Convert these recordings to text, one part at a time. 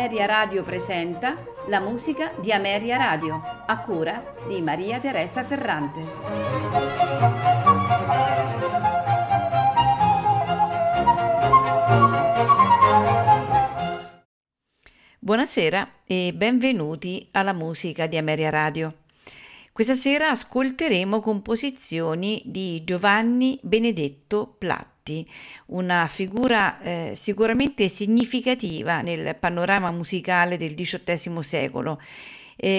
Ameria Radio presenta la musica di Ameria Radio, a cura di Maria Teresa Ferrante. Buonasera e benvenuti alla musica di Ameria Radio. Questa sera ascolteremo composizioni di Giovanni Benedetto Platti, una figura sicuramente significativa nel panorama musicale del XVIII secolo.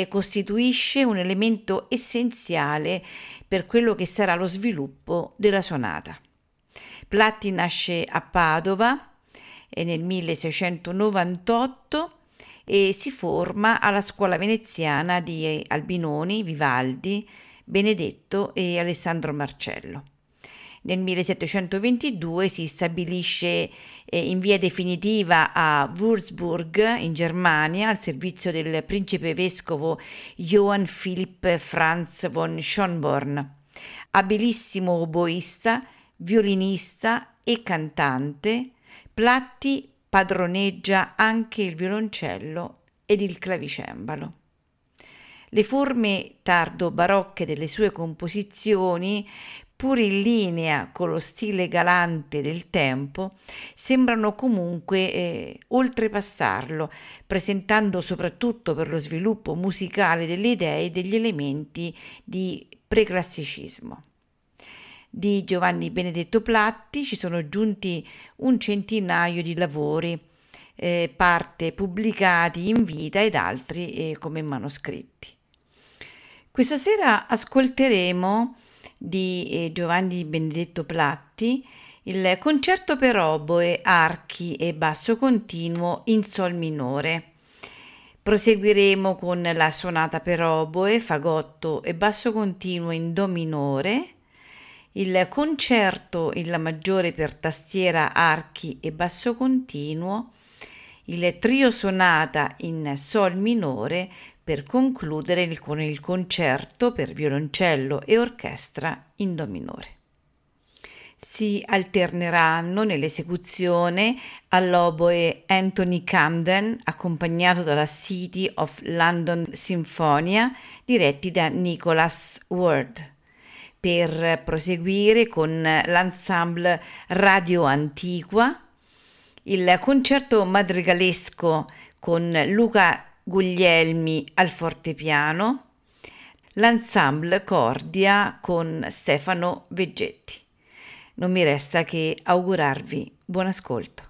Costituisce un elemento essenziale per quello che sarà lo sviluppo della sonata. Platti nasce a Padova nel 1698 e si forma alla scuola veneziana di Albinoni, Vivaldi, Benedetto e Alessandro Marcello. Nel 1722 si stabilisce in via definitiva a Würzburg, in Germania, al servizio del principe vescovo Johann Philipp Franz von Schönborn, abilissimo oboista, violinista e cantante. Platti padroneggia anche il violoncello ed il clavicembalo. Le forme tardo-barocche delle sue composizioni, pur in linea con lo stile galante del tempo, sembrano comunque oltrepassarlo, presentando soprattutto per lo sviluppo musicale delle idee degli elementi di preclassicismo. Di Giovanni Benedetto Platti ci sono giunti un centinaio di lavori, parte pubblicati in vita ed altri come manoscritti. Questa sera ascolteremo di Giovanni Benedetto Platti il concerto per oboe, archi e basso continuo in sol minore. Proseguiremo con la sonata per oboe, fagotto e basso continuo in do minore, il concerto in la maggiore per tastiera, archi e basso continuo, il trio sonata in sol minore, per concludere con il concerto per violoncello e orchestra in do minore. Si alterneranno nell'esecuzione all'oboe Anthony Camden, accompagnato dalla City of London Sinfonia, diretti da Nicholas Ward, per proseguire con l'ensemble Radio Antiqua, il concerto madrigalesco con Luca Guglielmi al fortepiano, l'ensemble Cordia con Stefano Veggetti. Non mi resta che augurarvi buon ascolto.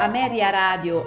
Ameria Radio